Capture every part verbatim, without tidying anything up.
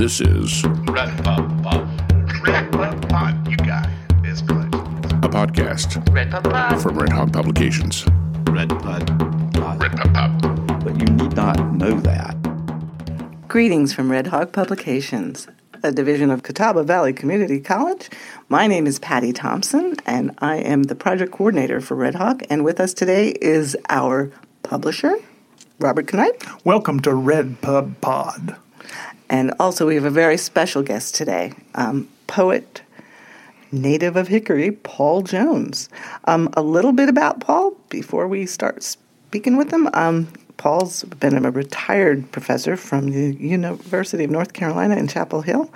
This is Red Pop Pop. Red Pop Pop. You got it. It's good. A podcast Red Pop Pop. From Red Hawk Publications. Red Pop Pop. Red Pop Pop. But you need not know that. Greetings from Red Hawk Publications, a division of Catawba Valley Community College. My name is Patty Thompson, and I am the project coordinator for Red Hawk. And with us today is our publisher, Robert Kneipp. Welcome to Red Pub Pod. And also we have a very special guest today, um, poet, native of Hickory, Paul Jones. Um, a little bit about Paul before we start speaking with him. Um, Paul's been a retired professor from the University of North Carolina in Chapel Hill.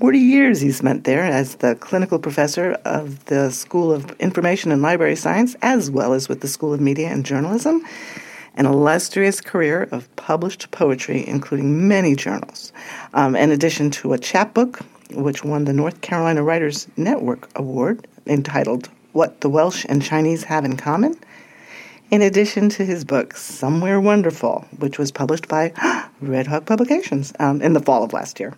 Forty years he spent there as the clinical professor of the School of Information and Library Science, as well as with the School of Media and Journalism. An illustrious career of published poetry, including many journals, um, in addition to a chapbook, which won the North Carolina Writers Network Award, entitled What the Welsh and Chinese Have in Common, in addition to his book, Somewhere Wonderful, which was published by Red Hawk Publications um, in the fall of last year.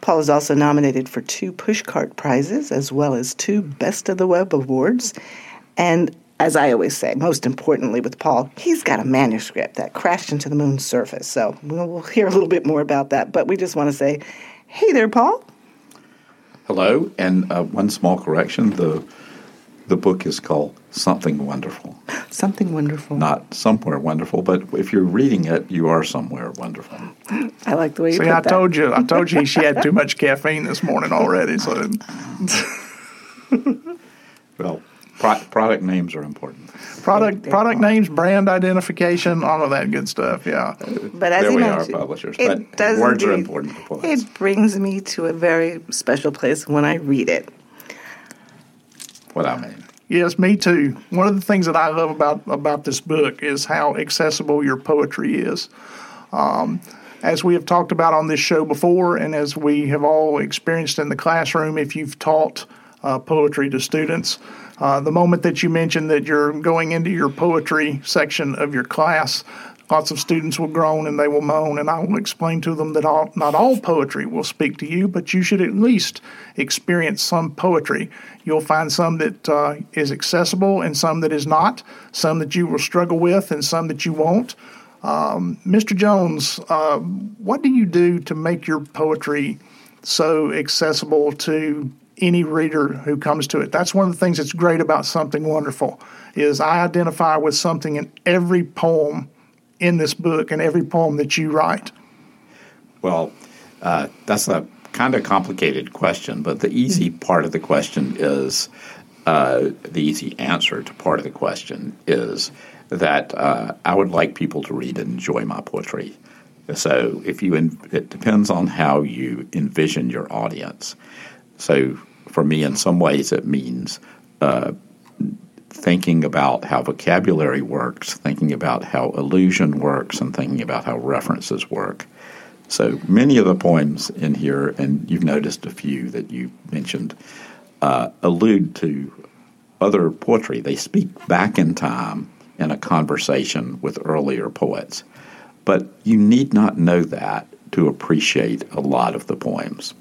Paul is also nominated for two Pushcart Prizes, as well as two Best of the Web Awards, and as I always say, most importantly with Paul, he's got a manuscript that crashed into the moon's surface. So we'll hear a little bit more about that. But we just want to say, hey there, Paul. Hello. And uh, one small correction. The the book is called Something Wonderful. Something Wonderful. Not Somewhere Wonderful, but if you're reading it, you are somewhere wonderful. I like the way you See, put I that. Told you, I told you she had too much caffeine this morning already. So, well... Pro- product names are important. Product They're product important. Names, brand identification, all of that good stuff, yeah. But as there we are, publishers. But words are important to poets. It brings me to a very special place when I read it. What I mean. Yes, me too. One of the things that I love about, about this book is how accessible your poetry is. Um, as we have talked about on this show before, and as we have all experienced in the classroom, if you've taught uh, poetry to students... Uh, the moment that you mention that you're going into your poetry section of your class, lots of students will groan and they will moan, and I will explain to them that all, not all poetry will speak to you, but you should at least experience some poetry. You'll find some that uh, is accessible and some that is not, some that you will struggle with and some that you won't. Um, Mister Jones, uh, what do you do to make your poetry so accessible to any reader who comes to it? That's one of the things that's great about Something Wonderful is I identify with something in every poem in this book and every poem that you write. Well, uh, that's a kind of complicated question, but the easy part of the question is, uh, the easy answer to part of the question is that uh, I would like people to read and enjoy my poetry. So if you, en- it depends on how you envision your audience. So for me, in some ways, it means uh, thinking about how vocabulary works, thinking about how allusion works, and thinking about how references work. So many of the poems in here, and you've noticed a few that you mentioned, uh, allude to other poetry. They speak back in time in a conversation with earlier poets. But you need not know that to appreciate a lot of the poems.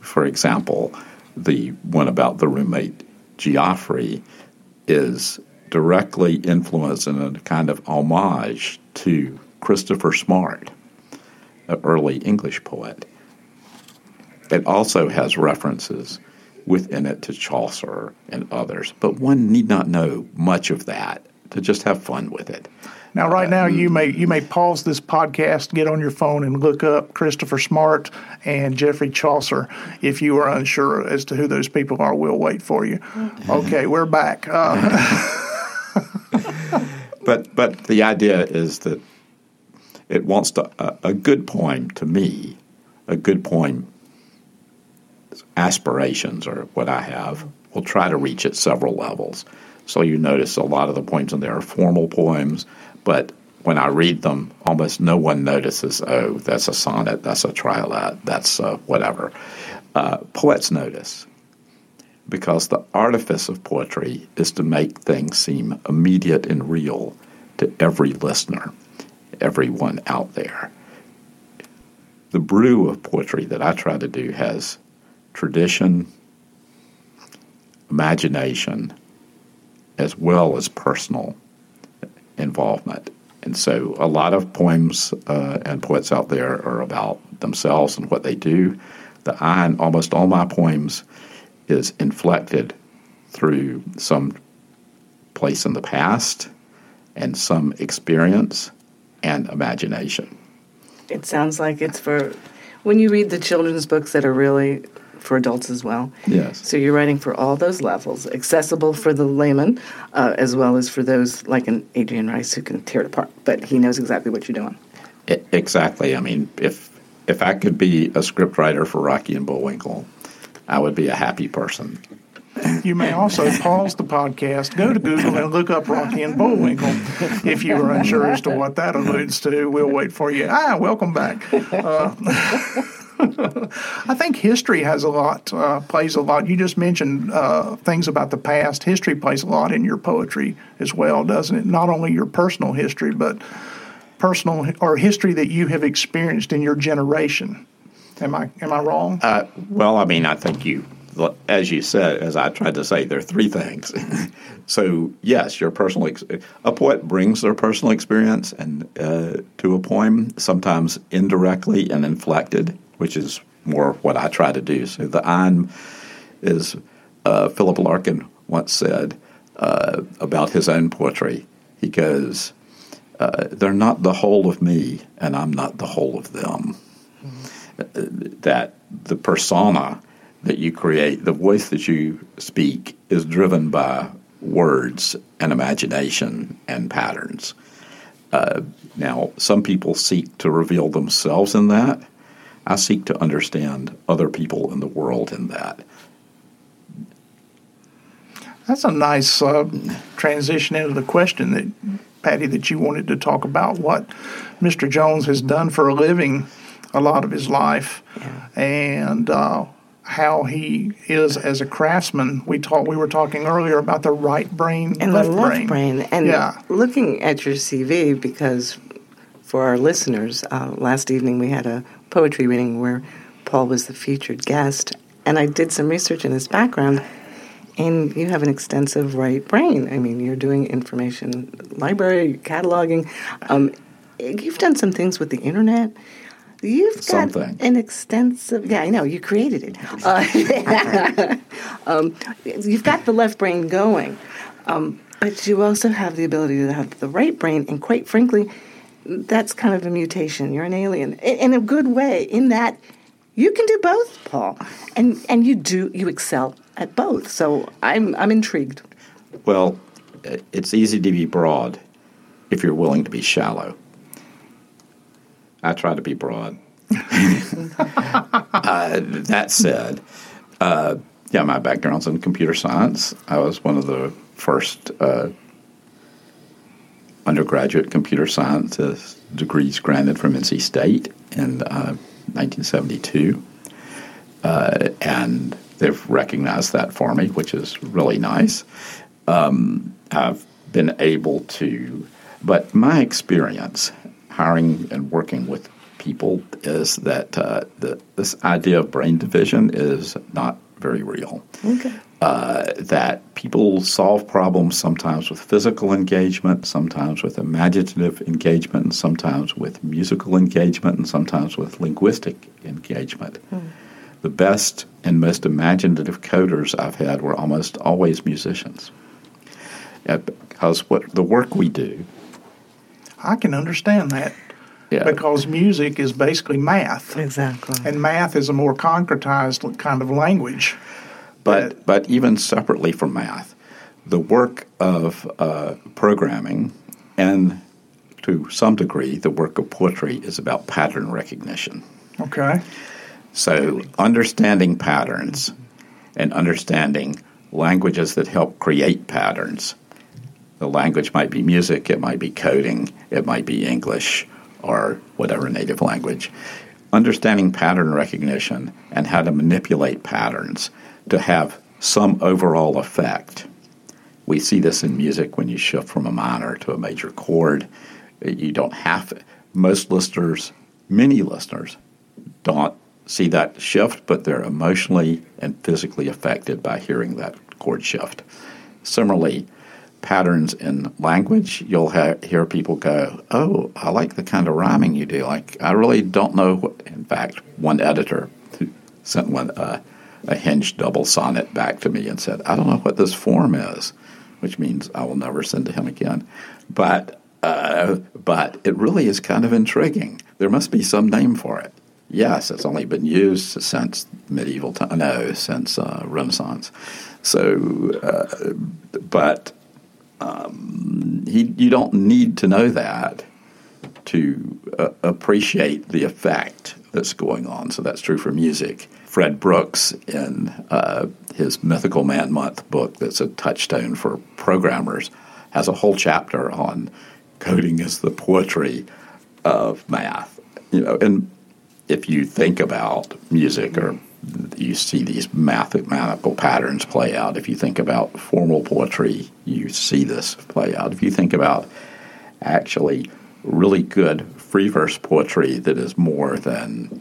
For example, the one about the roommate Geoffrey is directly influenced in a kind of homage to Christopher Smart, an early English poet. It also has references within it to Chaucer and others, but one need not know much of that to just have fun with it. Now, right now, you may you may pause this podcast, get on your phone, and look up Christopher Smart and Geoffrey Chaucer if you are unsure as to who those people are. We'll wait for you. Okay, we're back. Uh, but but the idea is that it wants to a, a good poem to me, a good poem aspirations are what I have. We'll try to reach at several levels. So you notice a lot of the poems in there are formal poems. But when I read them, almost no one notices, oh, that's a sonnet, that's a trilette, that's uh, whatever. Uh, poets notice because the artifice of poetry is to make things seem immediate and real to every listener, everyone out there. the brew of poetry that I try to do has tradition, imagination, as well as personal involvement. And so a lot of poems uh, and poets out there are about themselves and what they do. The I in almost all my poems is inflected through some place in the past and some experience and imagination. It sounds like it's for, when you read the children's books that are really for adults as well. Yes. So you're writing for all those levels, accessible for the layman, uh, as well as for those like an Adrian Rice who can tear it apart, but he knows exactly what you're doing. It, exactly. I mean, if if I could be a scriptwriter for Rocky and Bullwinkle, I would be a happy person. You may also pause the podcast, go to Google, and look up Rocky and Bullwinkle if you are unsure as to what that alludes to. We'll wait for you. Ah, welcome back. Uh, I think history has a lot, uh, plays a lot. You just mentioned uh, things about the past. History plays a lot in your poetry as well, doesn't it? Not only your personal history, but personal or history that you have experienced in your generation. Am I am I wrong? Uh, well, I mean, I think you. As you said, as I tried to say, there are three things. So, yes, your personal ex- a poet brings their personal experience and uh, to a poem, sometimes indirectly and inflected, which is more what I try to do. So the I'm is uh, Philip Larkin once said uh, about his own poetry. He goes, uh, "They're not the whole of me, and I'm not the whole of them." Mm-hmm. That the persona that you create, the voice that you speak, is driven by words and imagination and patterns. Uh, now, some people seek to reveal themselves in that. I seek to understand other people in the world in that. That's a nice uh, transition into the question that, Patty, that you wanted to talk about, what Mister Jones has done for a living a lot of his life. Yeah. And Uh, how he is as a craftsman. We talk, we were talking earlier about the right brain and left the left brain. brain. And yeah. Looking at your C V, because for our listeners, uh, last evening we had a poetry reading where Paul was the featured guest, and I did some research in his background, and you have an extensive right brain. I mean, you're doing information library, cataloging. Um, you've done some things with the Internet. You've got Something. an extensive... Yeah, I know. You created it. Uh, um, you've got the left brain going, um, but you also have the ability to have the right brain, and quite frankly, that's kind of a mutation. You're an alien in, in a good way, in that you can do both, Paul, and and you do you excel at both. So I'm I'm intrigued. Well, it's easy to be broad if you're willing to be shallow. I try to be broad. uh, that said, uh, yeah, my background's in computer science. I was one of the first uh, undergraduate computer science degrees granted from N C State in uh, nineteen seventy-two. Uh, and they've recognized that for me, which is really nice. Um, I've been able to, but my experience hiring and working with people is that uh, the, this idea of brain division is not very real. Okay. Uh, that people solve problems sometimes with physical engagement, sometimes with imaginative engagement, and sometimes with musical engagement, and sometimes with linguistic engagement. Hmm. The best and most imaginative coders I've had were almost always musicians. Uh, because what the work we do, I can understand that, yeah, because music is basically math. Exactly. And math is a more concretized kind of language. But that, but even separately from math, the work of uh, programming and, to some degree, the work of poetry is about pattern recognition. Okay. So understanding patterns and understanding languages that help create patterns. The language might be music, it might be coding, it might be English, or whatever native language. Understanding pattern recognition and how to manipulate patterns to have some overall effect. We see this in music when you shift from a minor to a major chord. You don't have to. Most listeners, many listeners, don't see that shift, but they're emotionally and physically affected by hearing that chord shift. Similarly, patterns in language, you'll ha- hear people go, oh, I like the kind of rhyming you do. Like, I really don't know what, in fact, one editor sent one uh, a hinged double sonnet back to me and said, I don't know what this form is, which means I will never send to him again. But uh, but it really is kind of intriguing. There must be some name for it. Yes, it's only been used since medieval time. No, since uh, Renaissance. So, uh, but um, he, you don't need to know that to uh, appreciate the effect that's going on. So that's true for music. Fred Brooks, in uh, his Mythical Man Month book that's a touchstone for programmers, has a whole chapter on coding as the poetry of math. You know, and if you think about music, or you see these mathematical patterns play out. If you think about formal poetry, you see this play out. If you think about actually really good free verse poetry that is more than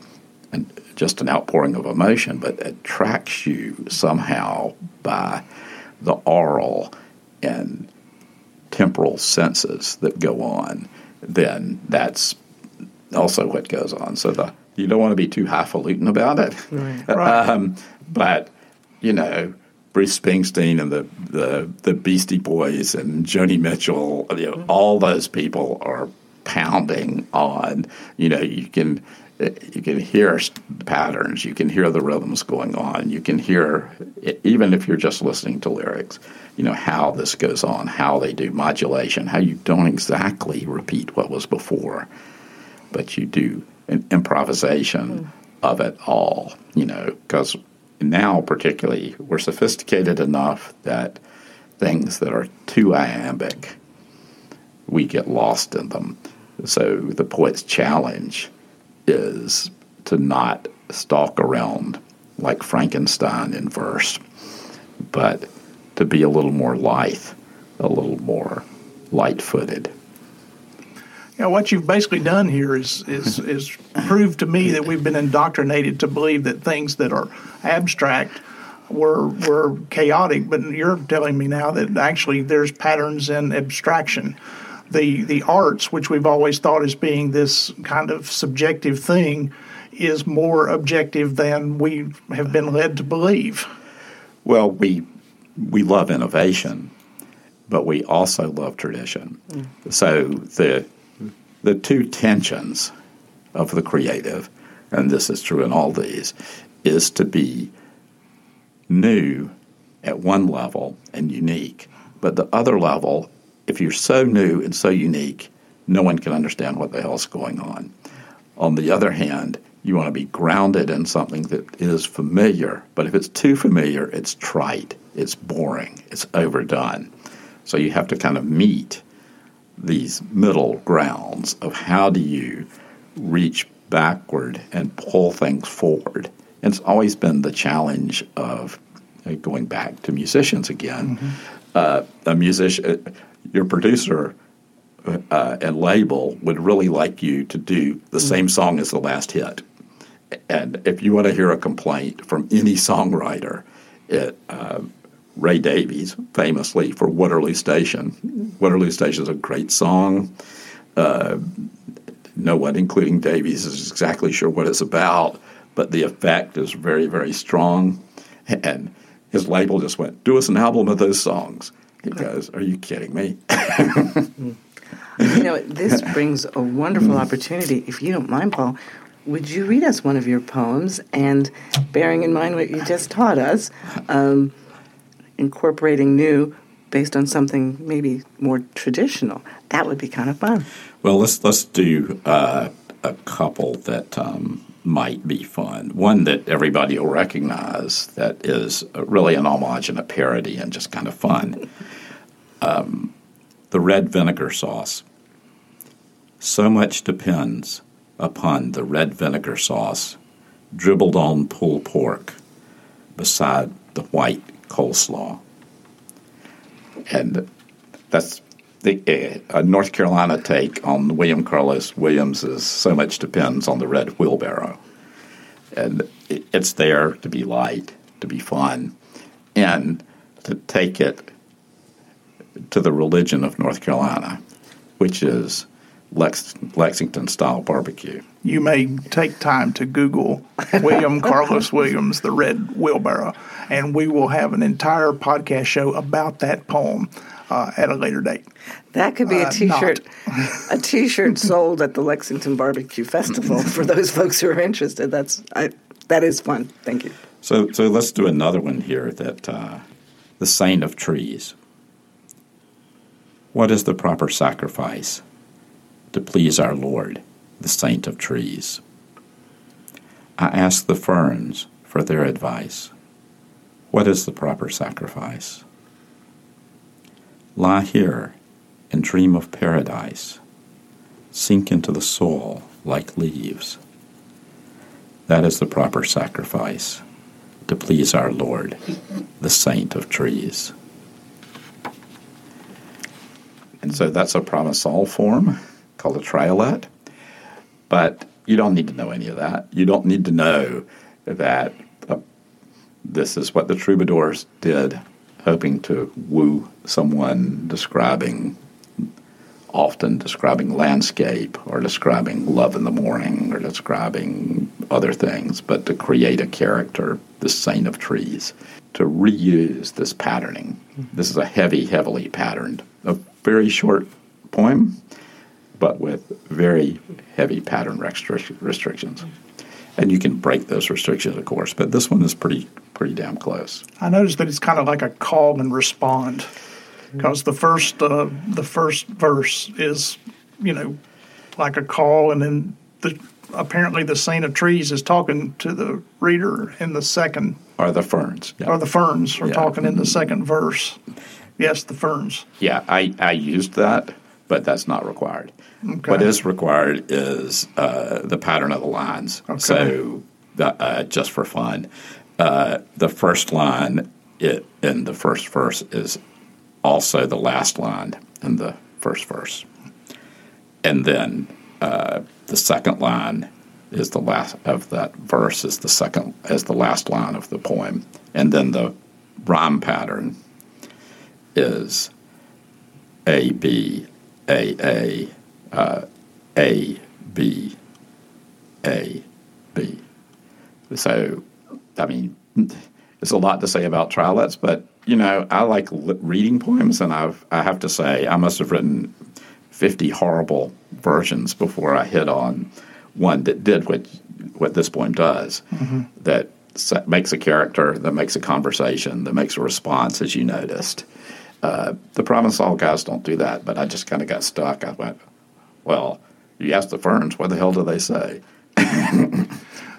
an, just an outpouring of emotion, but attracts you somehow by the aural and temporal senses that go on, then that's also what goes on. So the, you don't want to be too highfalutin about it. Right. Right. Um, but, you know, Bruce Springsteen and the, the, the Beastie Boys and Joni Mitchell, you know, all those people are pounding on, you know, you can you can hear patterns, you can hear the rhythms going on, you can hear, even if you're just listening to lyrics, you know, how this goes on, how they do modulation, how you don't exactly repeat what was before, but you do an improvisation mm. of it all, you know, because now particularly we're sophisticated enough that things that are too iambic, we get lost in them. So the poet's challenge is to not stalk around like Frankenstein in verse, but to be a little more lithe, a little more light-footed. Yeah, what you've basically done here is is is proved to me that we've been indoctrinated to believe that things that are abstract were were chaotic, but you're telling me now that actually there's patterns in abstraction. The the arts, which we've always thought as being this kind of subjective thing, is more objective than we have been led to believe. Well, we we love innovation, but we also love tradition. Mm. So the the two tensions of the creative, and this is true in all these, is to be new at one level and unique, but the other level, if you're so new and so unique, no one can understand what the hell's going on. On the other hand, you want to be grounded in something that is familiar, but if it's too familiar, it's trite, it's boring, it's overdone. So you have to kind of meet these middle grounds of how do you reach backward and pull things forward. And it's always been the challenge of, going back to musicians again, mm-hmm. uh, a musician, your producer uh, and label would really like you to do the same song as the last hit. And if you want to hear a complaint from any songwriter, it, uh, Ray Davies, famously for Waterloo Station. Waterloo Station is a great song. Uh, no one, including Davies, is exactly sure what it's about, but the effect is very, very strong. And his label just went, do us an album of those songs. He goes, are you kidding me? You know, this brings a wonderful opportunity. If you don't mind, Paul, would you read us one of your poems? And bearing in mind what you just taught us, um, incorporating new based on something maybe more traditional, that would be kind of fun. Well, let's let's do uh, a couple that um, might be fun. One that everybody will recognize that is really an homage and a parody and just kind of fun. um, the red vinegar sauce. So much depends upon the red vinegar sauce dribbled on pulled pork beside the white coleslaw. And that's the uh, North Carolina take on William Carlos Williams is so much depends on the red wheelbarrow. and it's there to be light, to be fun, and to take it to the religion of North Carolina, which is Lex- Lexington-style barbecue. You may take time to Google William Carlos Williams, The Red Wheelbarrow, and we will have an entire podcast show about that poem uh, at a later date. That could be a T-shirt, uh, a T-shirt sold at the Lexington Barbecue Festival for those folks who are interested. That's I, that is fun. Thank you. So, so let's do another one here. That uh, the saint of trees. What is the proper sacrifice to please our Lord, the saint of trees? I ask the ferns for their advice. What is the proper sacrifice? Lie here and dream of paradise. Sink into the soil like leaves. That is the proper sacrifice to please our Lord, the saint of trees. And so that's a promesal form called a triolet. But you don't need to know any of that. You don't need to know that uh, this is what the troubadours did, hoping to woo someone describing, often describing landscape or describing love in the morning or describing other things, but to create a character, the saint of trees, to reuse this patterning. Mm-hmm. This is a heavy, heavily patterned, a very short poem, but with very heavy pattern restric- restrictions. And you can break those restrictions, of course, but this one is pretty pretty damn close. I noticed that it's kind of like a call and respond, because the first uh, the first verse is, you know, like a call, and then the, apparently the saint of trees is talking to the reader in the second. Or the ferns. Yeah. Or the ferns are yeah. talking in the second verse. Yes, the ferns. Yeah, I, I used that, but that's not required. Okay. What is required is uh, the pattern of the lines. Okay. So, the, uh, just for fun, uh, the first line it, in the first verse is also the last line in the first verse. And then uh, the second line is the last of that verse is the second as the last line of the poem. And then the rhyme pattern is A B A A. Uh, A, B, A, B. So, I mean, there's a lot to say about triolets, but, you know, I like li- reading poems, and I've, I have to say I must have written fifty horrible versions before I hit on one that did what, what this poem does, mm-hmm. that makes a character, that makes a conversation, that makes a response, as you noticed. Uh, the promesal guys don't do that, but I just kind of got stuck. I went... Well, you ask the ferns, what the hell do they say?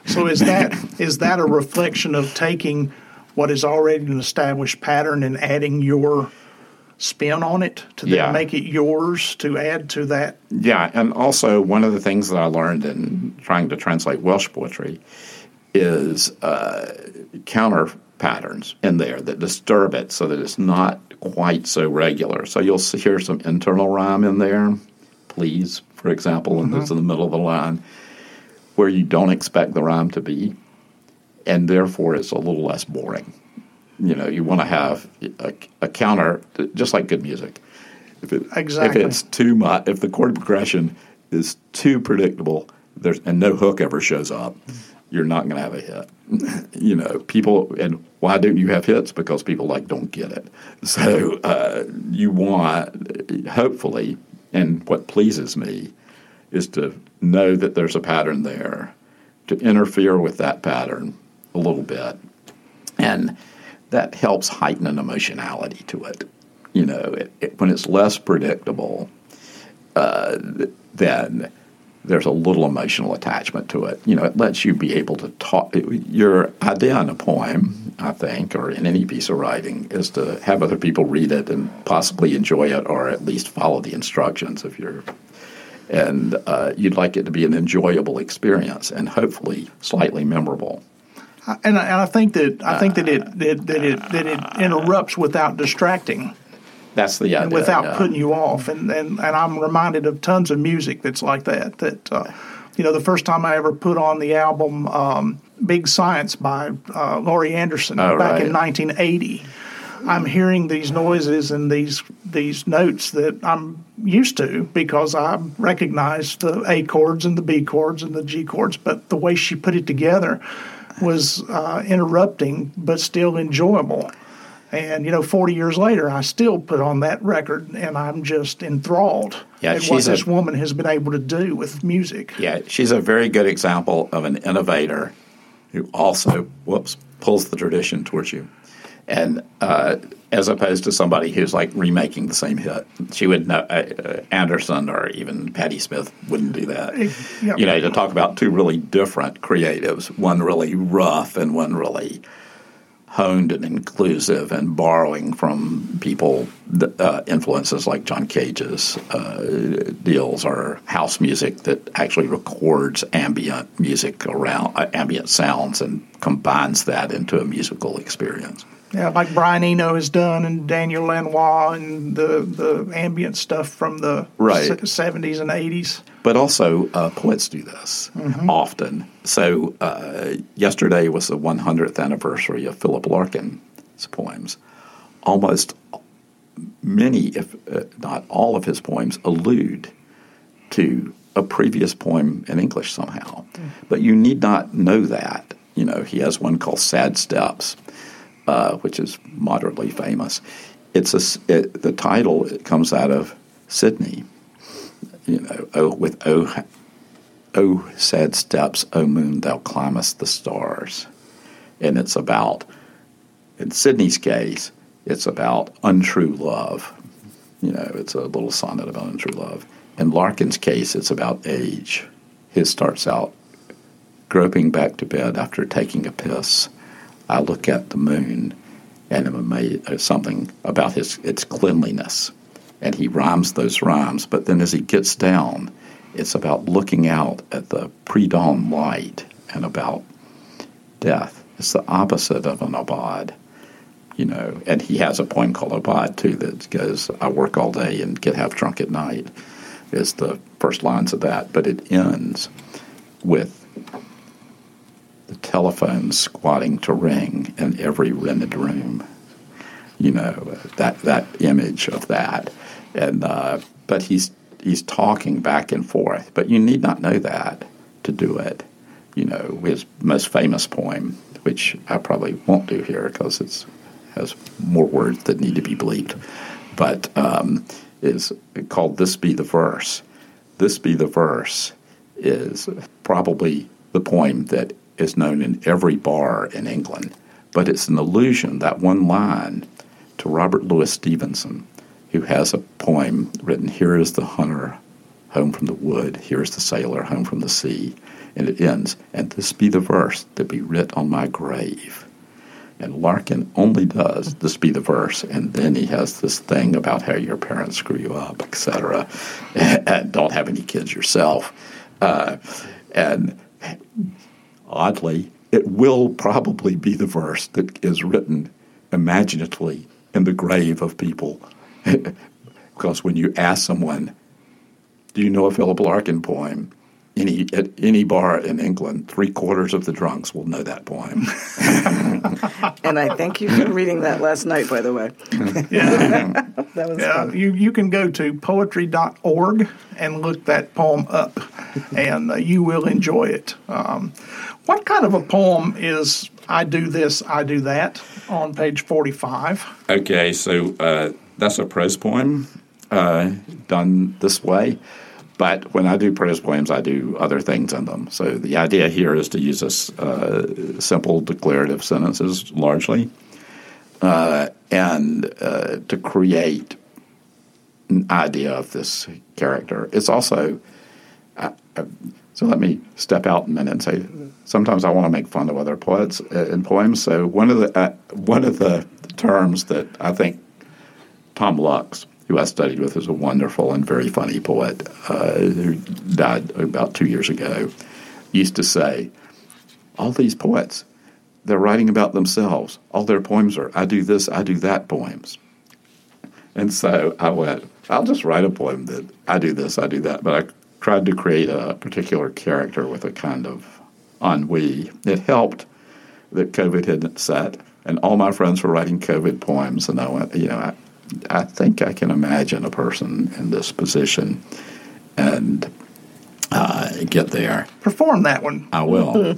So is that is that a reflection of taking what is already an established pattern and adding your spin on it to yeah. then make it yours to add to that? Yeah, and also one of the things that I learned in trying to translate Welsh poetry is uh, counter patterns in there that disturb it so that it's not quite so regular. So you'll hear some internal rhyme in there. Please, for example, and mm-hmm. It's in the middle of a line where you don't expect the rhyme to be, and therefore it's a little less boring. You know, you want to have a, a counter, just like good music. If it, exactly. If it's too much, if the chord progression is too predictable, there's and no hook ever shows up, you're not going to have a hit. You know, people, and why don't you have hits? Because people like don't get it. So uh, you want, hopefully. And what pleases me is to know that there's a pattern there, to interfere with that pattern a little bit. And that helps heighten an emotionality to it. You know, it, it, when it's less predictable, uh, then there's a little emotional attachment to it. You know, it lets you be able to talk. It, your idea in a poem, I think, or in any piece of writing, is to have other people read it and possibly enjoy it, or at least follow the instructions if you're. And uh, you'd like it to be an enjoyable experience, and hopefully slightly memorable. And I, and I think that I think that it that, that it that it interrupts without distracting. That's the idea. And without yeah. putting you off. And, and and I'm reminded of tons of music that's like that. That uh, you know, the first time I ever put on the album um, Big Science by uh, Laurie Anderson oh, back right. in nineteen eighty. I'm hearing these noises and these these notes that I'm used to because I recognize the A chords and the B chords and the G chords, but the way she put it together was uh, interrupting but still enjoyable. And, you know, forty years later, I still put on that record, and I'm just enthralled yeah, at what this a, woman has been able to do with music. Yeah, she's a very good example of an innovator who also whoops pulls the tradition towards you. And uh, as opposed to somebody who's like remaking the same hit, she would know uh, Anderson or even Patti Smith wouldn't do that. Yep. You know, to talk about two really different creatives, one really rough and one really honed and inclusive and borrowing from people, uh, influences like John Cage's uh, deals or house music that actually records ambient music around uh, ambient sounds and combines that into a musical experience. Yeah, like Brian Eno has done and Daniel Lanois and the, the ambient stuff from the right. seventies and eighties. But also uh, poets do this mm-hmm. often. So uh, yesterday was the one hundredth anniversary of Philip Larkin's poems. Almost many, if not all of his poems, allude to a previous poem in English somehow. Mm. But you need not know that. You know, he has one called Sad Steps. Uh, which is moderately famous. It's a, it, the title it comes out of Sydney, you know, oh, with oh, oh, sad steps, oh moon, thou climbest the stars. And it's about, in Sydney's case, it's about untrue love. You know, it's a little sonnet about untrue love. In Larkin's case, it's about age. His starts out, groping back to bed after taking a piss, I look at the moon and am amazed at something about his its cleanliness. And he rhymes those rhymes. But then as he gets down, it's about looking out at the pre-dawn light and about death. It's the opposite of an abad, you know. And he has a poem called Abad, too, that goes, I work all day and get half drunk at night, is the first lines of that. But it ends with, the telephone squatting to ring in every rented room, you know, that that image of that, and uh, but he's he's talking back and forth. But you need not know that to do it. You know, his most famous poem, which I probably won't do here because it's has more words that need to be bleeped, but um, is called "This Be the Verse." "This Be the Verse" is probably the poem that is known in every bar in England, but it's an allusion, that one line, to Robert Louis Stevenson, who has a poem written, here is the hunter home from the wood, here is the sailor home from the sea, and it ends, and this be the verse that be writ on my grave. And Larkin only does this be the verse, and then he has this thing about how your parents screw you up, et cetera, and don't have any kids yourself. Uh, and oddly, it will probably be the verse that is written imaginatively in the grave of people. Because when you ask someone, do you know a Philip Larkin poem, any, at any bar in England, three-quarters of the drunks will know that poem. And I thank you for reading that last night, by the way. Yeah. That was yeah, fun. You, you can go to poetry dot org and look that poem up, and uh, you will enjoy it. Um, what kind of a poem is I do this, I do that on page forty-five? Okay, so uh, that's a prose poem uh, done this way. But when I do prose poems, I do other things in them. So the idea here is to use this, uh, simple declarative sentences largely uh, and uh, to create an idea of this character. It's also uh, – so let me step out a minute and say sometimes I want to make fun of other poets in poems. So one of the uh, one of the terms that I think Tom Lux – who I studied with, is a wonderful and very funny poet uh, who died about two years ago, used to say, all these poets, they're writing about themselves. All their poems are, I do this, I do that poems. And so I went, I'll just write a poem that I do this, I do that. But I tried to create a particular character with a kind of ennui. It helped that COVID hadn't set, and all my friends were writing COVID poems, and I went, you know, I, I think I can imagine a person in this position and uh, get there. Perform that one. I will.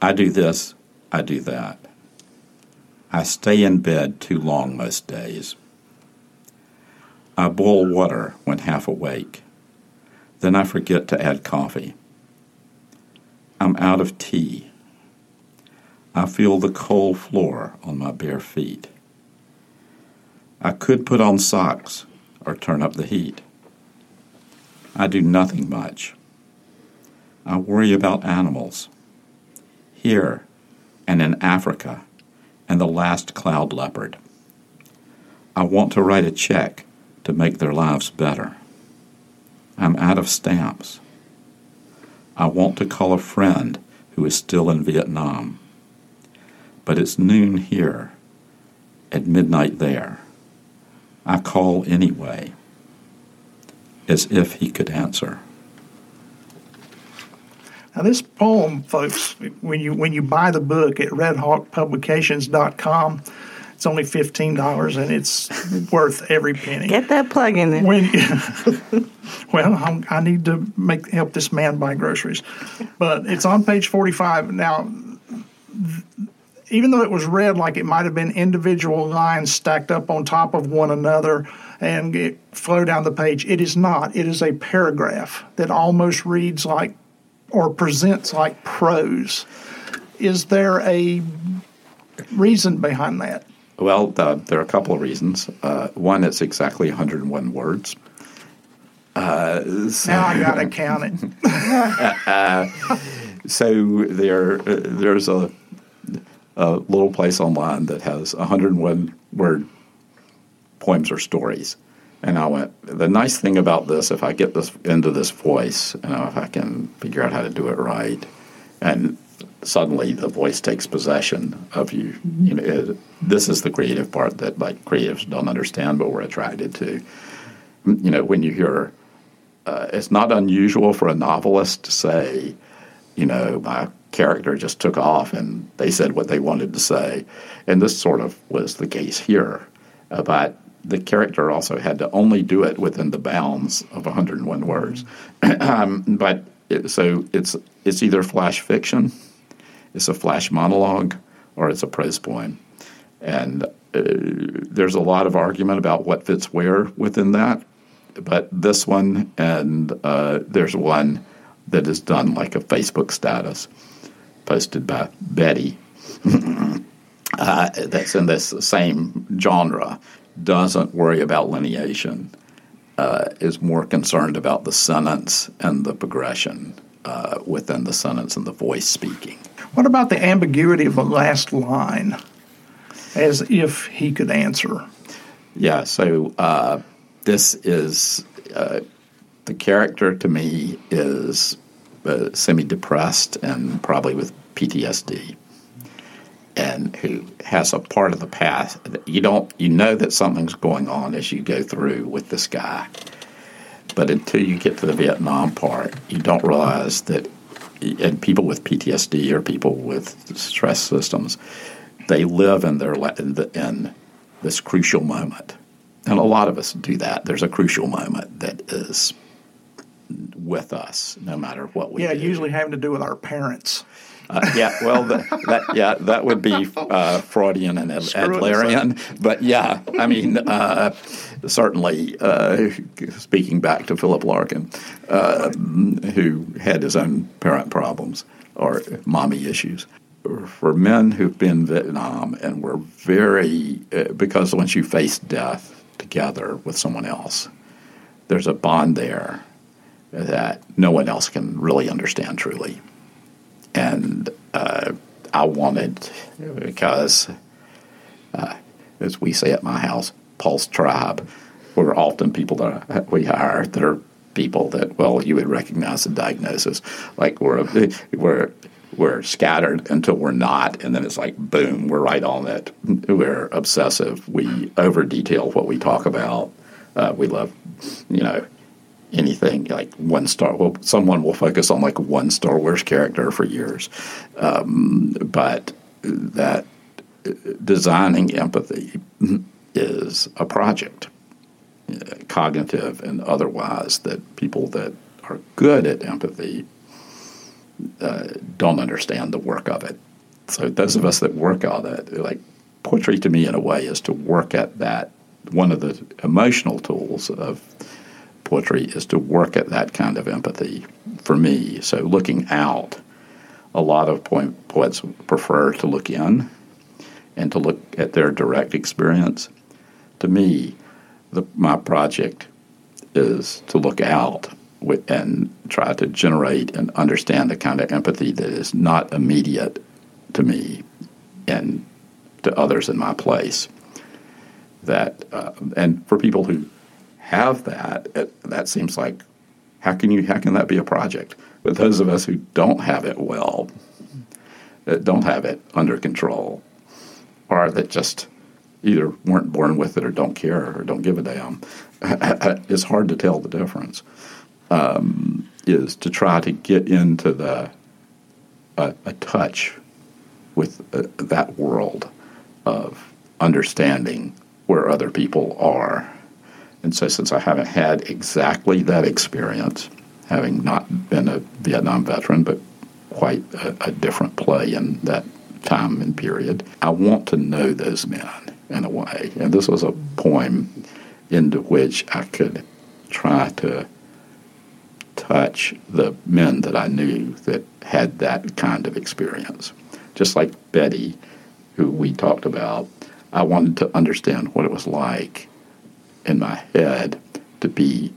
I do this. I do that. I stay in bed too long most days. I boil water when half awake. Then I forget to add coffee. I'm out of tea. I feel the cold floor on my bare feet. I could put on socks or turn up the heat. I do nothing much. I worry about animals. Here and in Africa and the last cloud leopard. I want to write a check to make their lives better. I'm out of stamps. I want to call a friend who is still in Vietnam. But it's noon here, at midnight there. I call anyway, as if he could answer. Now this poem, folks, when you when you buy the book at red hawk publications dot com, it's only fifteen dollars, and it's worth every penny. Get that plug in there. When, well, I'm, I need to make help this man buy groceries. But it's on page forty-five. Now, th- even though it was read like it might have been individual lines stacked up on top of one another and it flow down the page, it is not. It is a paragraph that almost reads like or presents like prose. Is there a reason behind that? Well, uh, there are a couple of reasons. Uh, one, it's exactly one hundred one words. Uh, so, now I got to count it. uh, uh, so there, uh, there's a, a little place online that has one hundred one word poems or stories. And I went, the nice thing about this, if I get this into this voice, you know, if I can figure out how to do it right, and suddenly the voice takes possession of you. You know, it, this is the creative part that, like, creatives don't understand, but we're attracted to. You know, when you hear, uh, it's not unusual for a novelist to say, you know, my character just took off and they said what they wanted to say. And this sort of was the case here. Uh, but the character also had to only do it within the bounds of one hundred one words. um, but it, so it's it's either flash fiction, it's a flash monologue, or it's a prose poem. And uh, there's a lot of argument about what fits where within that. But this one, and uh, there's one that is done like a Facebook status posted by Betty uh, that's in this same genre, doesn't worry about lineation, uh, is more concerned about the sentence and the progression uh, within the sentence and the voice speaking. What about the ambiguity of the last line, as if he could answer? Yeah, so uh, this is, uh, the character to me is uh, semi-depressed and probably with P T S D, and who has a part of the past. You don't, you know that something's going on as you go through with this guy, but until you get to the Vietnam part, you don't realize that. And people with P T S D or people with stress systems, they live in their in, the, in this crucial moment, and a lot of us do that. There's a crucial moment that is with us, no matter what we. Yeah, do. Usually having to do with our parents. Uh, yeah, well, the, that, yeah, that would be uh, Freudian and Ad- Adlerian, but yeah, I mean, uh, certainly, uh, speaking back to Philip Larkin, uh, who had his own parent problems or mommy issues, for men who've been in Vietnam and were very, uh, because once you face death together with someone else, there's a bond there that no one else can really understand truly. And uh, I wanted, because, uh, as we say at my house, Pulse Tribe, we're often people that we hire that are people that, well, you would recognize the diagnosis. Like we're we're we're scattered until we're not, and then it's like, boom, we're right on it. We're obsessive. We over-detail what we talk about. Uh, we love, you know, anything like one star. Well, someone will focus on like one Star Wars character for years, um, but that designing empathy is a project, cognitive and otherwise, that people that are good at empathy uh, don't understand the work of it. So those of us that work on it, like poetry to me in a way is to work at that. One of the emotional tools of poetry is to work at that kind of empathy for me. So looking out, a lot of po- poets prefer to look in and to look at their direct experience. To me, the, my project is to look out with, and try to generate and understand the kind of empathy that is not immediate to me and to others in my place. That uh, and for people who have that, it, that seems like how can you how can that be a project? But those of us who don't have it well, that don't have it under control, or that just either weren't born with it or don't care or don't give a damn, it's hard to tell the difference. Um, is to try to get into the uh, a touch with uh, that world of understanding where other people are. And so since I haven't had exactly that experience, having not been a Vietnam veteran, but quite a, a different play in that time and period, I want to know those men in a way. And this was a poem into which I could try to touch the men that I knew that had that kind of experience. Just like Betty, who we talked about, I wanted to understand what it was like in my head to be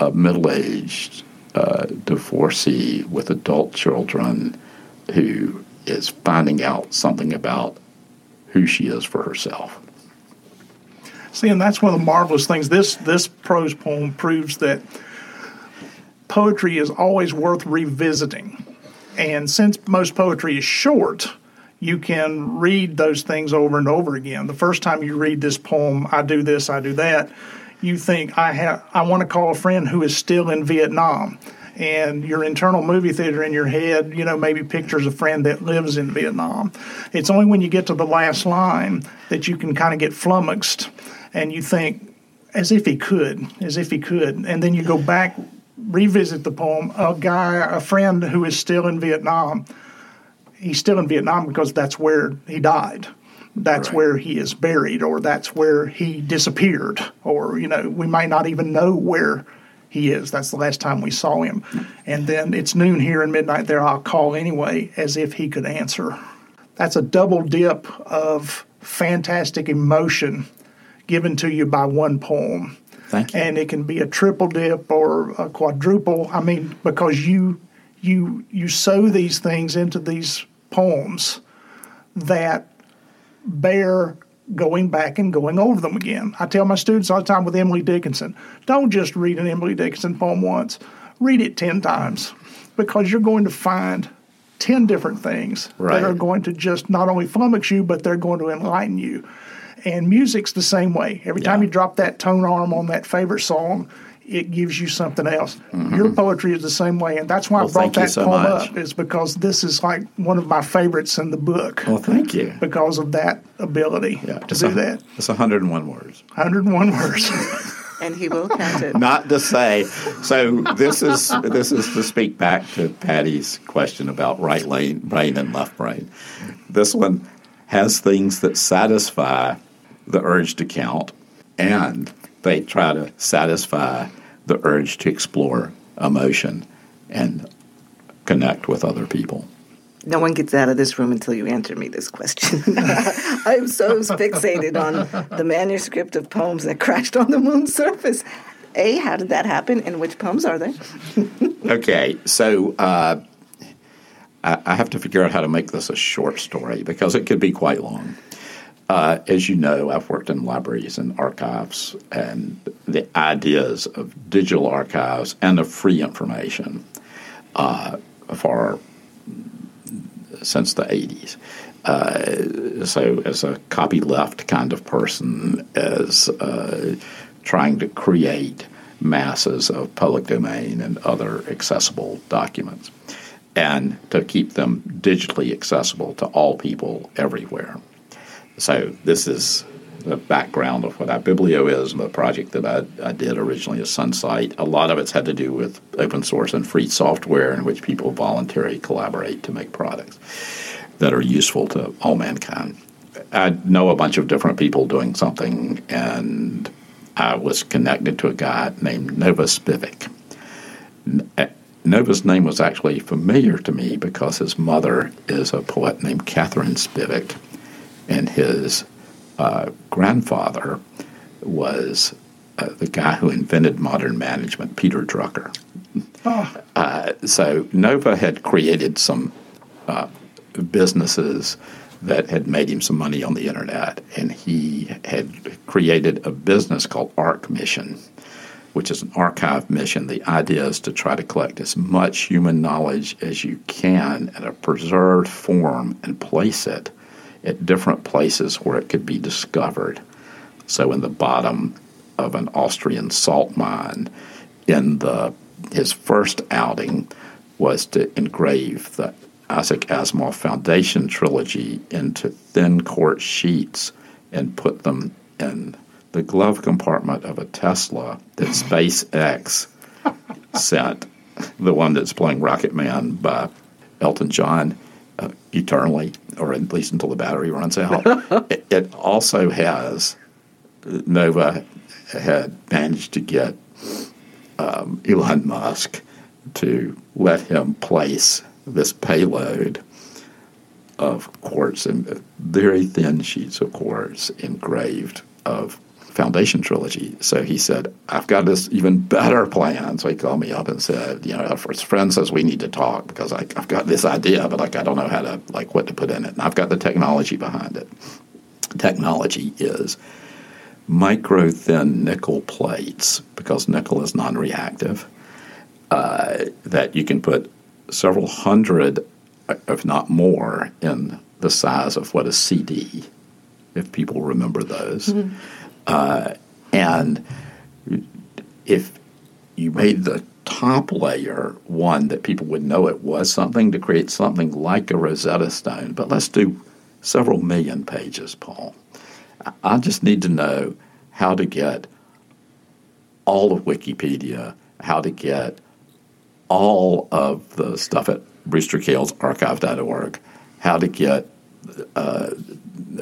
a middle-aged uh, divorcee with adult children who is finding out something about who she is for herself. See, and that's one of the marvelous things. This this prose poem proves that poetry is always worth revisiting. And since most poetry is short, you can read those things over and over again. The first time you read this poem, I do this, I do that, you think, I have, I want to call a friend who is still in Vietnam. And your internal movie theater in your head, you know, maybe pictures a friend that lives in Vietnam. It's only when you get to the last line that you can kind of get flummoxed and you think, as if he could, as if he could. And then you go back, revisit the poem, a guy, a friend who is still in Vietnam. He's still in Vietnam because that's where he died. That's right. Where he is buried, or that's where he disappeared. Or, you know, we might not even know where he is. That's the last time we saw him. And then it's noon here and midnight there. I'll call anyway, as if he could answer. That's a double dip of fantastic emotion given to you by one poem. Thank you. And it can be a triple dip or a quadruple. I mean, because you you you sew these things into these poems that bear going back and going over them again. I tell my students all the time with Emily Dickinson, don't just read an Emily Dickinson poem once. Read it ten times, because you're going to find ten different things right. that are going to just not only flummox you, but they're going to enlighten you. And music's the same way. Every yeah. time you drop that tone arm on that favorite song, it gives you something else. Mm-hmm. Your poetry is the same way, and that's why well, I brought that so poem much. up, is because this is like one of my favorites in the book. Well, thank you. Because of that ability yeah, to do a, that. It's one hundred and one words. one hundred and one words. And he will count it. Not to say, so this is this is to speak back to Patty's question about right lane, brain and left brain. This one has things that satisfy the urge to count, and they try to satisfy the urge to explore emotion and connect with other people. No one gets out of this room until you answer me this question. I'm so fixated on the manuscript of poems that crashed on the moon's surface. A, how did that happen, and which poems are they? Okay, so uh, I, I have to figure out how to make this a short story, because it could be quite long. Uh, as you know, I've worked in libraries and archives, and the ideas of digital archives and of free information uh, for since the eighties. Uh, so as a copyleft kind of person, as uh, trying to create masses of public domain and other accessible documents, and to keep them digitally accessible to all people everywhere. So this is the background of what iBiblio is and the project that I, I did originally as Sunsight. A lot of it's had to do with open source and free software in which people voluntarily collaborate to make products that are useful to all mankind. I know a bunch of different people doing something, and I was connected to a guy named Nova Spivak. Nova's name was actually familiar to me because his mother is a poet named Catherine Spivak, and his uh, grandfather was uh, the guy who invented modern management, Peter Drucker. Oh. Uh, so Nova had created some uh, businesses that had made him some money on the internet, and he had created a business called Arc Mission, which is an archive mission. The idea is to try to collect as much human knowledge as you can in a preserved form and place it at different places where it could be discovered. So in the bottom of an Austrian salt mine, in the his first outing was to engrave the Isaac Asimov Foundation trilogy into thin quartz sheets and put them in the glove compartment of a Tesla that SpaceX sent, the one that's playing Rocket Man by Elton John uh, eternally, or at least until the battery runs out. it, it also has, Nova had managed to get um, Elon Musk to let him place this payload of quartz, and very thin sheets of quartz engraved of Foundation trilogy. So he said, I've got this even better plan. So he called me up and said, you know, his friend says we need to talk because I, I've got this idea, but like I don't know how to, like what to put in it. And I've got the technology behind it. Technology is micro thin nickel plates, because nickel is non-reactive, uh, that you can put several hundred, if not more, in the size of what a C D, if people remember those. Mm-hmm. Uh, and if you made the top layer one that people would know it was something, to create something like a Rosetta Stone, but let's do several million pages, Paul. I just need to know how to get all of Wikipedia, how to get all of the stuff at Brewster Kahle's archive dot org, how to get uh,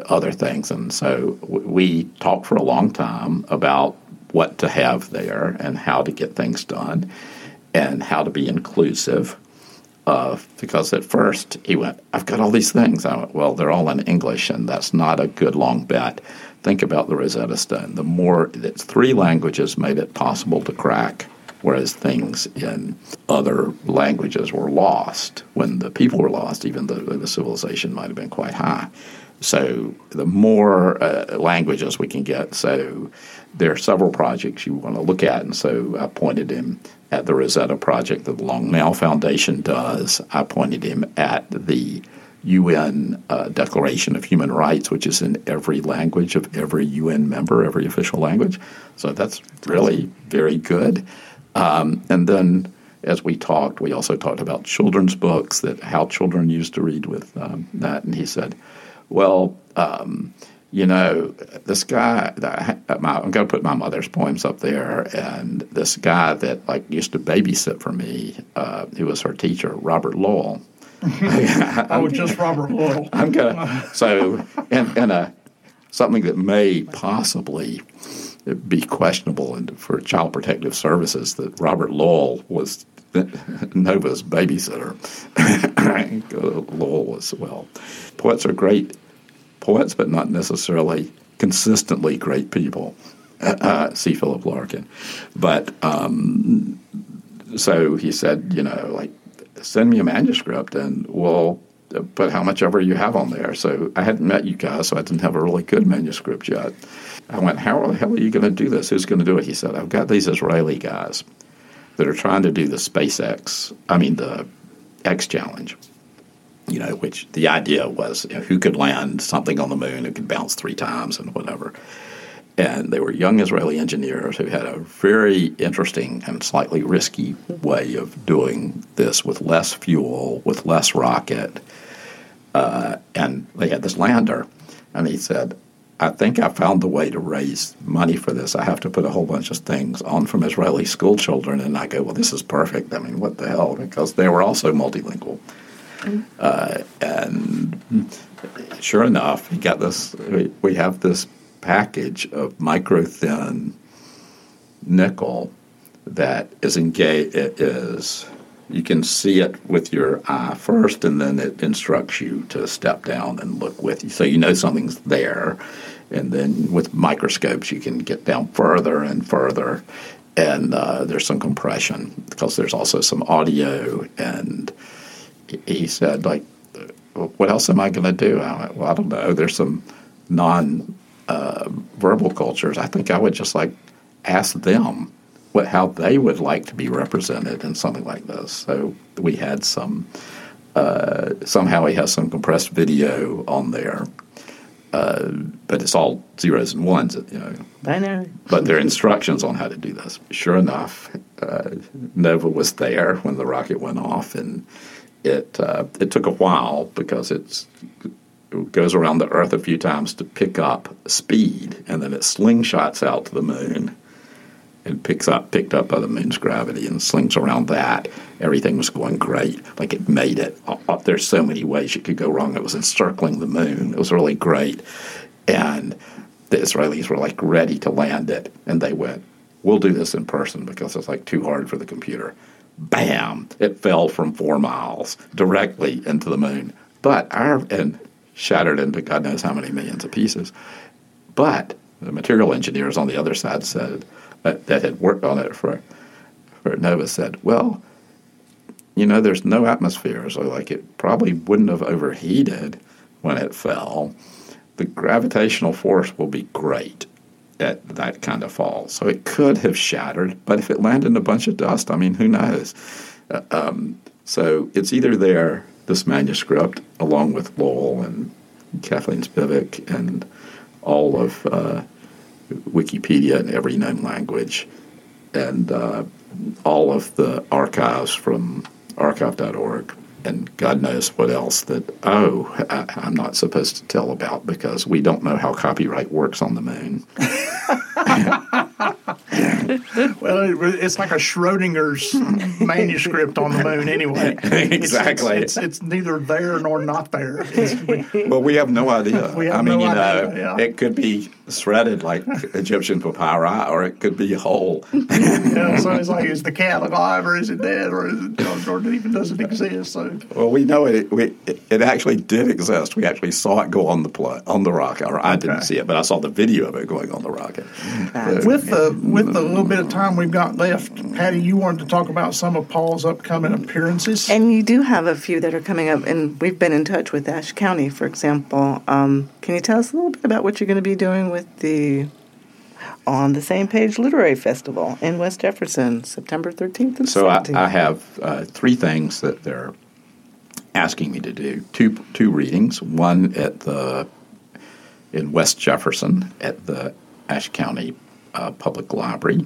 other things. And so we talked for a long time about what to have there and how to get things done and how to be inclusive. Uh, because at first he went, I've got all these things. I went, well, they're all in English, and that's not a good long bet. Think about the Rosetta Stone. The more that three languages made it possible to crack, whereas things in other languages were lost when the people were lost, even though the civilization might have been quite high. So the more uh, languages we can get, so there are several projects you want to look at. And so I pointed him at the Rosetta project that the Long Now Foundation does. I pointed him at the U N uh, Declaration of Human Rights, which is in every language of every U N member, every official language. So that's really very good. Um, and then as we talked, we also talked about children's books, that how children used to read with um, that. And he said, well, um, you know, this guy, my, I'm going to put my mother's poems up there. And this guy that like used to babysit for me, uh, who was her teacher, Robert Lowell. oh, just Robert Lowell. I'm going to, so, and, and a, something that may possibly it'd be questionable and for Child Protective Services that Robert Lowell was Nova's babysitter. Lowell was, well, poets are great poets, but not necessarily consistently great people. Uh, see Philip Larkin. But um, so he said, you know, like, send me a manuscript and we'll put how much ever you have on there. So I hadn't met you guys, so I didn't have a really good manuscript yet. I went, how the hell are you going to do this? Who's going to do it? He said, I've got these Israeli guys that are trying to do the SpaceX, I mean the X Challenge, you know, which the idea was, you know, who could land something on the moon, who could bounce three times and whatever. And they were young Israeli engineers who had a very interesting and slightly risky way of doing this with less fuel, with less rocket. Uh, and they had this lander. And he said, I think I found the way to raise money for this. I have to put a whole bunch of things on from Israeli school children. And I go, well, this is perfect. I mean, what the hell? Because they were also multilingual. Uh, and sure enough, we got this. We, we have this package of micro-thin nickel that is engaged. It is, you can see it with your eye first, and then it instructs you to step down and look with you. So you know something's there. And then with microscopes, you can get down further and further. And uh, there's some compression because there's also some audio. And he said, like, what else am I going to do? I went, well, I don't know. There's some non- Uh, verbal cultures. I think I would just like ask them what how they would like to be represented in something like this. So we had some uh, somehow he has some compressed video on there, uh, but it's all zeros and ones, you know. Binary. But there are instructions on how to do this. Sure enough, uh, Nova was there when the rocket went off, and it uh, it took a while because it's. It goes around the Earth a few times to pick up speed, and then it slingshots out to the moon and picks up, picked up by the moon's gravity and slings around that. Everything was going great. Like, it made it. There's so many ways it could go wrong. It was encircling the moon. It was really great. And the Israelis were, like, ready to land it, and they went, we'll do this in person because it's, like, too hard for the computer. Bam! It fell from four miles directly into the moon. But our... and shattered into God knows how many millions of pieces. But the material engineers on the other side said uh, that had worked on it for, for Nova said, well, you know, there's no atmosphere, so like it probably wouldn't have overheated when it fell. The gravitational force will be great at that kind of fall. So it could have shattered, but if it landed in a bunch of dust, I mean, who knows? Uh, um, so it's either there... this manuscript, along with Lowell and Kathleen Spivak and all of uh, Wikipedia in every known language, and uh, all of the archives from archive dot org, and God knows what else that, oh, I, I'm not supposed to tell about because we don't know how copyright works on the moon. Well, it's like a Schrodinger's manuscript on the moon anyway. Exactly. It's, it's, it's, it's neither there nor not there. We, well, we have no idea. We have I mean, no you idea, know, yeah. It could be shredded like Egyptian papyri, or it could be whole. Yeah, so it's like, is the cat alive, or is it dead, or, is it, or it even doesn't exist? So. Well, we know it, we, it It actually did exist. We actually saw it go on the pl- on the rocket. Or I didn't okay. see it, but I saw the video of it going on the rocket. So, with the with the little bit of time we've got left, Patty, you wanted to talk about some of Paul's upcoming appearances, and you do have a few that are coming up. And we've been in touch with Ashe County, for example. Um, can you tell us a little bit about what you're going to be doing with the On the Same Page Literary Festival in West Jefferson, September thirteenth and so seventeenth? So I, I have uh, three things that they're asking me to do. Two two readings. One at the in West Jefferson at the Ashe County Uh, Public Library,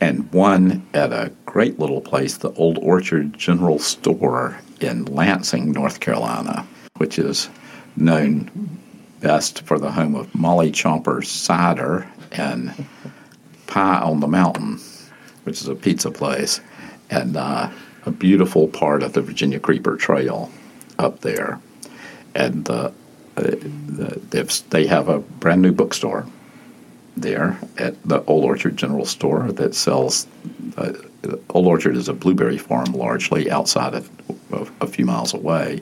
and one at a great little place, the Old Orchard General Store in Lansing, North Carolina, which is known best for the home of Molly Chomper's cider and Pie on the Mountain, which is a pizza place, and uh, a beautiful part of the Virginia Creeper Trail up there. And uh, they have a brand new bookstore there at the Old Orchard General Store that sells uh, Old Orchard is a blueberry farm largely outside of, of a few miles away,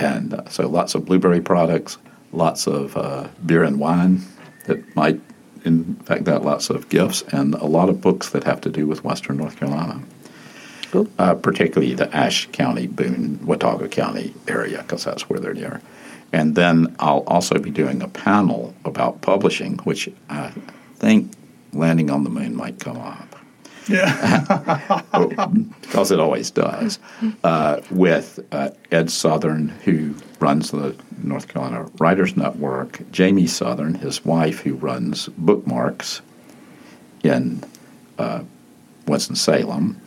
and uh, so lots of blueberry products, lots of uh, beer and wine that might in fact that lots of gifts, and a lot of books that have to do with Western North Carolina. Cool. Uh, particularly the Ashe County, Boone, Watauga County area, because that's where they're near. And then I'll also be doing a panel about publishing, which I think Landing on the Moon might come up. Yeah. Because it always does. Uh, with uh, Ed Southern, who runs the North Carolina Writers Network, Jamie Southern, his wife, who runs Bookmarks in uh, Winston-Salem,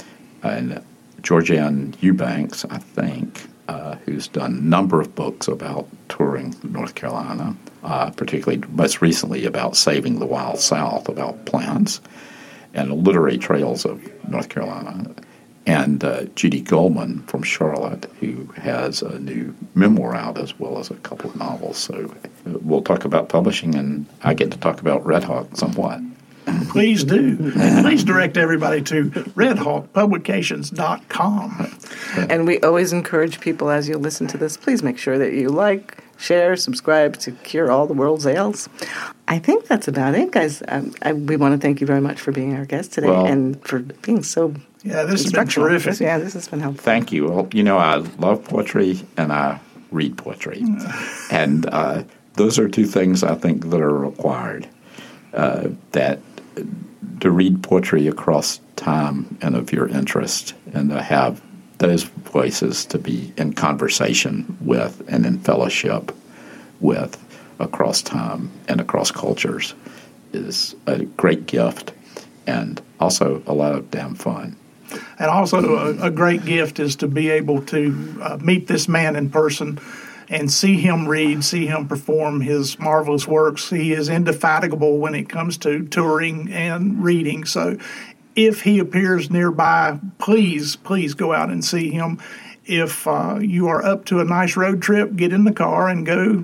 and Georgianne Eubanks, I think, uh, who's done a number of books about touring North Carolina, uh, particularly most recently about Saving the Wild South, about plants and the literary trails of North Carolina, and uh, Judy Goldman from Charlotte, who has a new memoir out as well as a couple of novels. So we'll talk about publishing, and I get to talk about Red Hawk somewhat. Please do. And please direct everybody to red hawk publications dot com. And we always encourage people, as you listen to this, please make sure that you like, share, subscribe to Cure All the World's Ails. I think that's about it, guys. Um, I, we want to thank you very much for being our guest today well, and for being so yeah, this has been terrific. This, yeah, this has been helpful. Thank you. Well, you know, I love poetry and I read poetry. and uh, those are two things I think that are required. Uh, that to read poetry across time and of your interest, and to have those voices to be in conversation with and in fellowship with across time and across cultures is a great gift, and also a lot of damn fun. And also a, a great gift is to be able to uh, meet this man in person and see him read, see him perform his marvelous works. He is indefatigable when it comes to touring and reading. So if he appears nearby, please, please go out and see him. If uh, you are up to a nice road trip, get in the car and go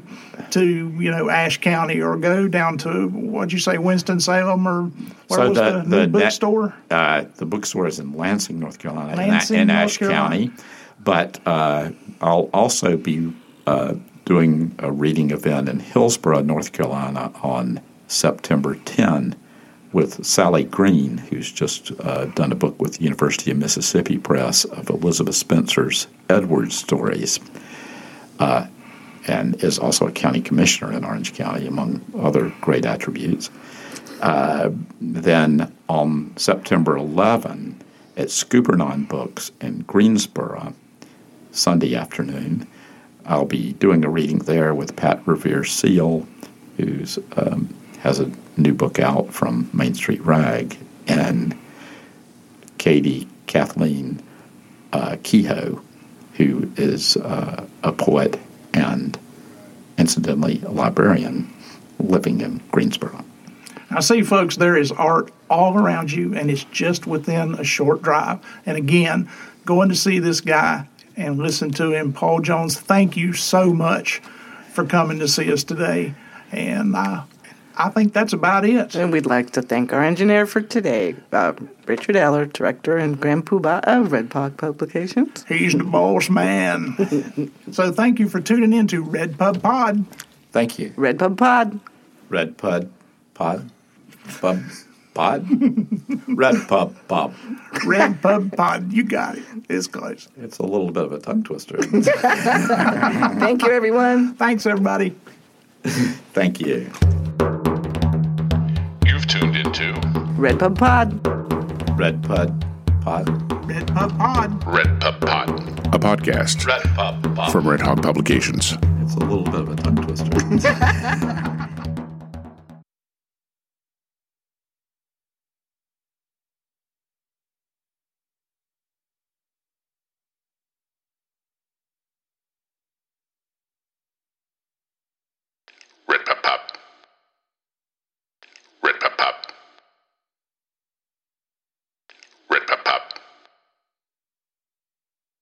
to, you know, Ashe County, or go down to, what'd you say, Winston-Salem, or where so was the, the, the bookstore? Uh, the bookstore is in Lansing, North Carolina, Lansing, in, in Ashe Carolina. County. But uh, I'll also be Uh, doing a reading event in Hillsborough, North Carolina on September tenth with Sally Green, who's just uh, done a book with the University of Mississippi Press of Elizabeth Spencer's Edwards stories, uh, and is also a county commissioner in Orange County, among other great attributes. Uh, then on September eleventh at Scupernon Books in Greensboro, Sunday afternoon, I'll be doing a reading there with Pat Revere Seal, who um, has a new book out from Main Street Rag, and Katie Kathleen uh, Kehoe, who is uh, a poet and, incidentally, a librarian living in Greensboro. I see, folks, there is art all around you, and it's just within a short drive. And again, going to see this guy and listen to him. Paul Jones, thank you so much for coming to see us today. And uh, I think that's about it. And we'd like to thank our engineer for today, uh, Richard Eller, director and grand poobah of Red Hawk Publications. He's the boss man. So thank you for tuning in to Red Pub Pod. Thank you. Red Pub Pod. Red Pub Pod. Pub Pod. Red Pub Pub. Red Pub Pod. You got it. It's close. It's a little bit of a tongue twister. Thank you, everyone. Thanks, everybody. Thank you. You've tuned into Red Pub Pod. Red Pub Pod. Red Pub Pod. Red Pub Pod. A podcast Red Pub Pod from Red Hawk Publications. It's a little bit of a tongue twister.